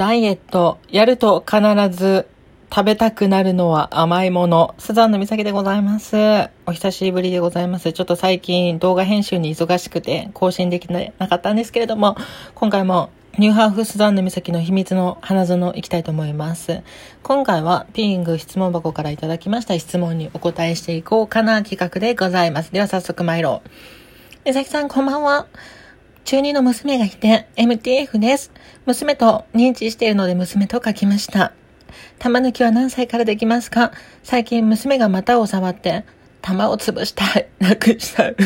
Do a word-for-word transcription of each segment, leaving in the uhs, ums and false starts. ダイエットやると必ず食べたくなるのは甘いもの、スザンヌ美咲でございます。お久しぶりでございます。ちょっと最近動画編集に忙しくて更新できなかったんですけれども、今回もニューハーフスザンヌ美咲の秘密の花園行きたいと思います。今回はピーイング質問箱からいただきました質問にお答えしていこうかな企画でございます。では早速参ろう。美咲さん、こんばんは。中にの娘がいて エムティーエフ です。娘と認知しているので娘と書きました。玉抜きは何歳からできますか？最近娘が股を触って玉を潰したい、なくしたい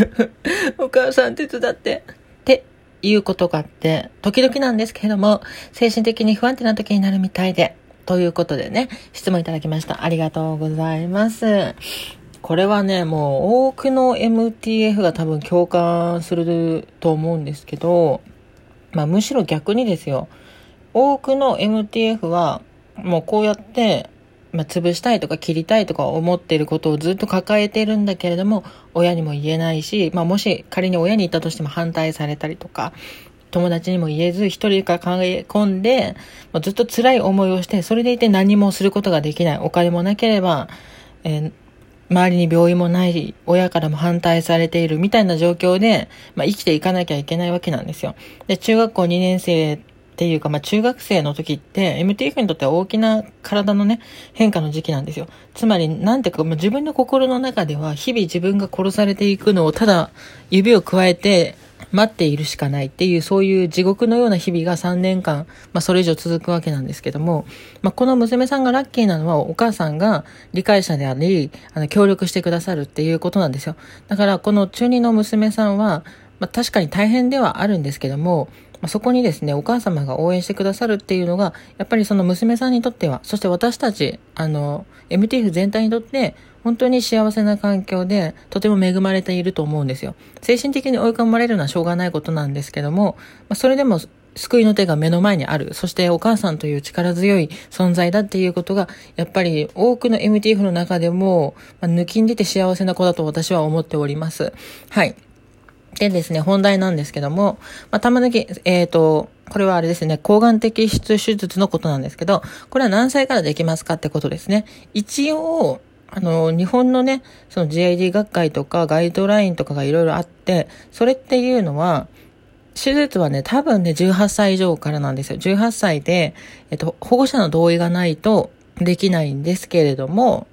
お母さん手伝ってっていうことがあって、時々なんですけれども精神的に不安定な時になるみたいで、ということでね、質問いただきました。ありがとうございます。これはね、もう多くの エムティーエフ が多分共感すると思うんですけど、まあむしろ逆にですよ。多くの エムティーエフ はもうこうやって、まあ、潰したいとか切りたいとか思っていることをずっと抱えているんだけれども、親にも言えないし、まあもし仮に親に言ったとしても反対されたりとか、友達にも言えず一人から考え込んで、まあ、ずっと辛い思いをして、それでいて何もすることができない。お金もなければ、えー周りに病院もない、親からも反対されているみたいな状況で、まあ、生きていかなきゃいけないわけなんですよ。で、中学校にねん生っていうか、まあ、中学生の時って エムティーエフ にとっては大きな体のね変化の時期なんですよ。つまりなんていうか、まあ、自分の心の中では日々自分が殺されていくのをただ指を加えて待っているしかないっていう、そういう地獄のような日々がさんねんかん、まあそれ以上続くわけなんですけども、まあこの娘さんがラッキーなのはお母さんが理解者であり、あの協力してくださるっていうことなんですよ。だからこの中二の娘さんは、まあ確かに大変ではあるんですけども、まあ、そこにですね、お母様が応援してくださるっていうのが、やっぱりその娘さんにとっては、そして私たち、あの、エムティーエフ 全体にとって、本当に幸せな環境で、とても恵まれていると思うんですよ。精神的に追い込まれるのはしょうがないことなんですけども、まあ、それでも救いの手が目の前にある、そしてお母さんという力強い存在だっていうことが、やっぱり多くの エムティーエフ の中でも、まあ、抜きん出て幸せな子だと私は思っております。はい。でですね、本題なんですけども、まあ、玉抜き、えっと、これはあれですね、抗がん摘出手術のことなんですけど、これは何歳からできますかってことですね。一応、あの、日本のね、その ジーアイディー 学会とかガイドラインとかがいろいろあって、それっていうのは、手術はね、多分ね、じゅうはっさい以上からなんですよ。じゅうはっさいで、えっと、保護者の同意がないとできないんですけれども、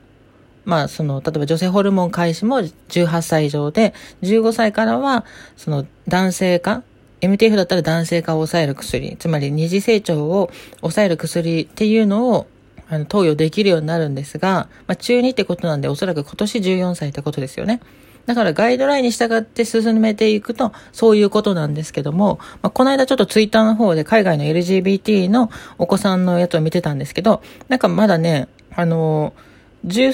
まあその、例えば女性ホルモン開始もじゅうはっさい以上で、じゅうごさいからは、その男性化、エムティーエフ だったら男性化を抑える薬、つまり二次成長を抑える薬っていうのをあの投与できるようになるんですが、まあ中にってことなんで、おそらく今年じゅうよんさいってことですよね。だからガイドラインに従って進めていくと、そういうことなんですけども、まあ、この間ちょっとツイッターの方で海外の エルジービーティー のお子さんのやつを見てたんですけど、なんかまだね、あのー、じゅ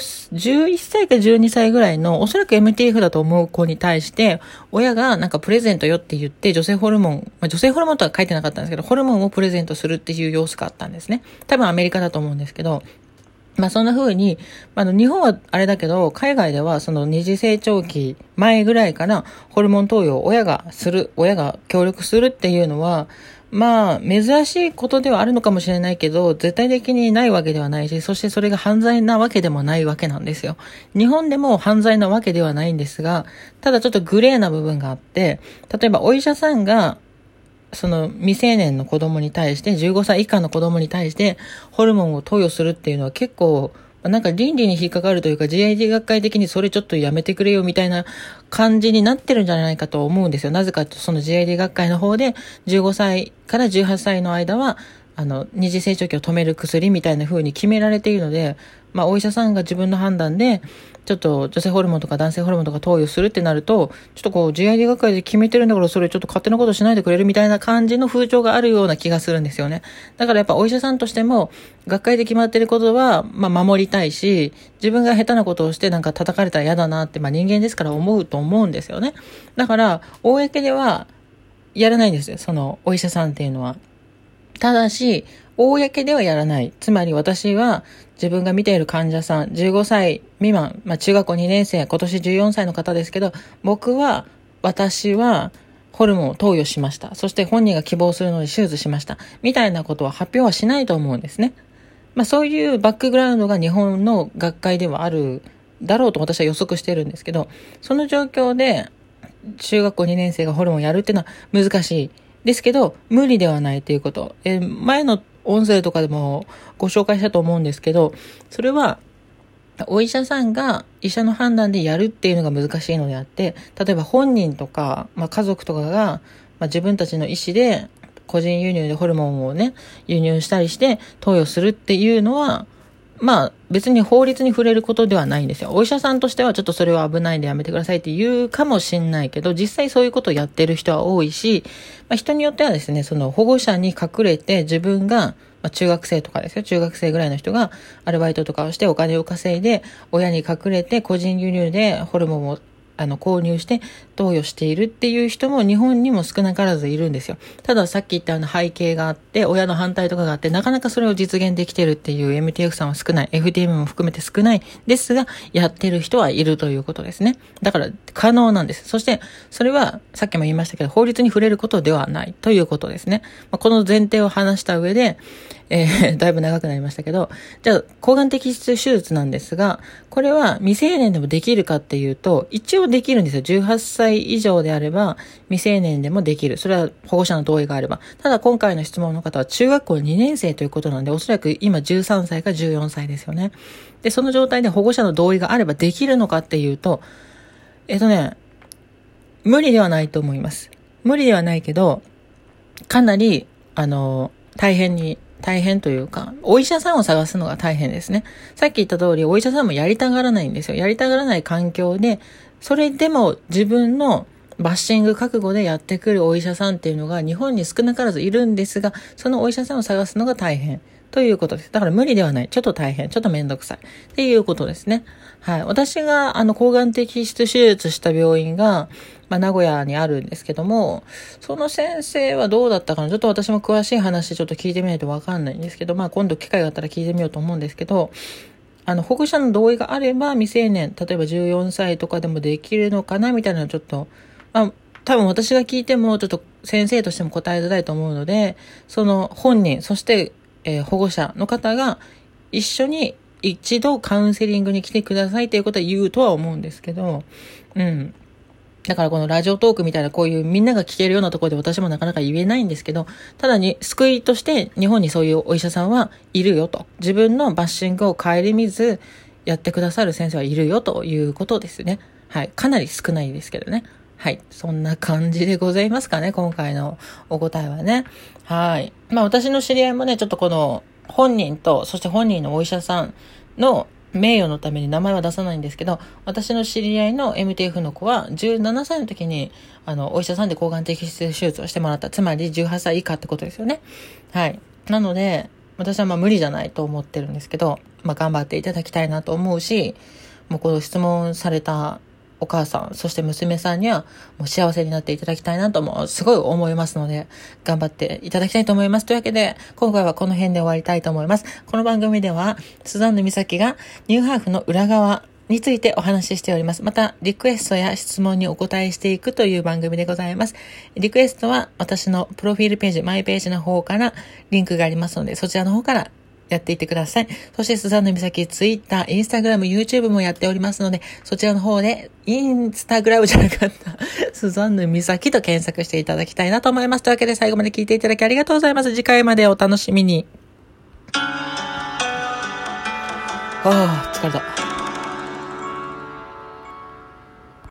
ういっさいかじゅうにさいぐらいのおそらく エムティーエフ だと思う子に対して、親がなんかプレゼントよって言って、女性ホルモン、まあ、女性ホルモンとは書いてなかったんですけど、ホルモンをプレゼントするっていう様子があったんですね。多分アメリカだと思うんですけど、まあそんな風に、あの日本はあれだけど、海外ではその二次成長期前ぐらいからホルモン投与を親がする、親が協力するっていうのは、まあ珍しいことではあるのかもしれないけど、絶対的にないわけではないし、そしてそれが犯罪なわけでもないわけなんですよ。日本でも犯罪なわけではないんですが、ただちょっとグレーな部分があって、例えばお医者さんが、その未成年の子供に対して、じゅうごさい以下の子供に対してホルモンを投与するっていうのは結構、なんか倫理に引っかかるというか、 ジーアイディー 学会的にそれちょっとやめてくれよみたいな感じになってるんじゃないかと思うんですよ。なぜかと、その ジーアイディー 学会の方でじゅうごさいからじゅうはっさいの間はあの二次成長期を止める薬みたいな風に決められているので、まあお医者さんが自分の判断でちょっと女性ホルモンとか男性ホルモンとか投与するってなると、ちょっとこう ジーアイディー 学会で決めてるんだから、それちょっと勝手なことしないでくれるみたいな感じの風潮があるような気がするんですよね。だからやっぱお医者さんとしても、学会で決まってることはまあ守りたいし、自分が下手なことをしてなんか叩かれたら嫌だなって、まあ人間ですから思うと思うんですよね。だから公ではやらないんですよ、そのお医者さんっていうのは。ただし、公ではやらない。つまり私は自分が見ている患者さん、じゅうごさい未満、まあ中学校にねん生、今年じゅうよんさいの方ですけど、僕は、私は、ホルモンを投与しました。そして本人が希望するので手術しました。みたいなことは発表はしないと思うんですね。まあそういうバックグラウンドが日本の学会ではあるだろうと私は予測しているんですけど、その状況で中学校にねん生がホルモンやるっていうのは難しいですけど、無理ではないということ。え、前の音声とかでもご紹介したと思うんですけど、それはお医者さんが医者の判断でやるっていうのが難しいのであって、例えば本人とか、まあ、家族とかが、まあ、自分たちの意思で個人輸入でホルモンをね、輸入したりして投与するっていうのは、まあ別に法律に触れることではないんですよ。お医者さんとしてはちょっとそれは危ないんでやめてくださいって言うかもしんないけど、実際そういうことをやってる人は多いし、まあ、人によってはですね、その保護者に隠れて自分が、まあ、中学生とかですよ、中学生ぐらいの人がアルバイトとかをしてお金を稼いで、親に隠れて個人輸入でホルモンをあの購入して投与しているっていう人も日本にも少なからずいるんですよ。たださっき言ったあの背景があって親の反対とかがあってなかなかそれを実現できてるっていう エムティーエフ さんは少ない、 エフティーエム も含めて少ないですが、やってる人はいるということですね。だから可能なんです。そしてそれはさっきも言いましたけど法律に触れることではないということですね、まあ、この前提を話した上で、えー、だいぶ長くなりましたけど、じゃあ抗がん摘出手術なんですが、これは未成年でもできるかっていうと一応できるんですよ。じゅうはっさい以上であれば未成年でもできる。それは保護者の同意があれば。ただ今回の質問の方は中学校にねん生ということなんで、おそらく今じゅうさんさいかじゅうよんさいですよね。で、その状態で保護者の同意があればできるのかっていうと、えっとね、無理ではないと思います。無理ではないけど、かなり、あの、大変に、大変というか、お医者さんを探すのが大変ですね。さっき言った通り、お医者さんもやりたがらないんですよ。やりたがらない環境で、それでも自分のバッシング覚悟でやってくるお医者さんっていうのが日本に少なからずいるんですが、そのお医者さんを探すのが大変ということです。だから無理ではない。ちょっと大変。ちょっとめんどくさい。っていうことですね。はい。私が、あの、抗がん摘出手術した病院が、まあ、名古屋にあるんですけども、その先生はどうだったかな。ちょっと私も詳しい話ちょっと聞いてみないとわかんないんですけど、まあ、今度機会があったら聞いてみようと思うんですけど、あの、保護者の同意があれば未成年、例えばじゅうよんさいとかでもできるのかなみたいなのちょっと、まあ、多分私が聞いてもちょっと先生としても答えづらいと思うので、その本人、そして、えー、保護者の方が一緒に一度カウンセリングに来てくださいということは言うとは思うんですけど、うん。だからこのラジオトークみたいなこういうみんなが聞けるようなところで私もなかなか言えないんですけど、ただに救いとして日本にそういうお医者さんはいるよと。自分のバッシングを顧みずやってくださる先生はいるよということですね。はい。かなり少ないですけどね。はい。そんな感じでございますかね。今回のお答えはね。はい。まあ私の知り合いもね、ちょっとこの本人と、そして本人のお医者さんの名誉のために名前は出さないんですけど、私の知り合いの エムティーエフ の子はじゅうななさいの時にあのお医者さんで抗がん摘出手術をしてもらった。つまりじゅうはっさい以下ってことですよね。はい。なので私はまあ無理じゃないと思ってるんですけど、まあ、頑張っていただきたいなと思うし、もうこの質問されたお母さん、そして娘さんにはもう幸せになっていただきたいなともすごい思いますので、頑張っていただきたいと思います。というわけで、今回はこの辺で終わりたいと思います。この番組では、スザンヌ美咲がニューハーフの裏側についてお話ししております。また、リクエストや質問にお答えしていくという番組でございます。リクエストは私のプロフィールページ、マイページの方からリンクがありますので、そちらの方からやっていってください。そして、スザンヌ美咲、ツイッター、インスタグラム、YouTube もやっておりますので、そちらの方で、インスタグラムじゃなかった、スザンヌ美咲と検索していただきたいなと思います。というわけで、最後まで聞いていただきありがとうございます。次回までお楽しみに。ああ、疲れた。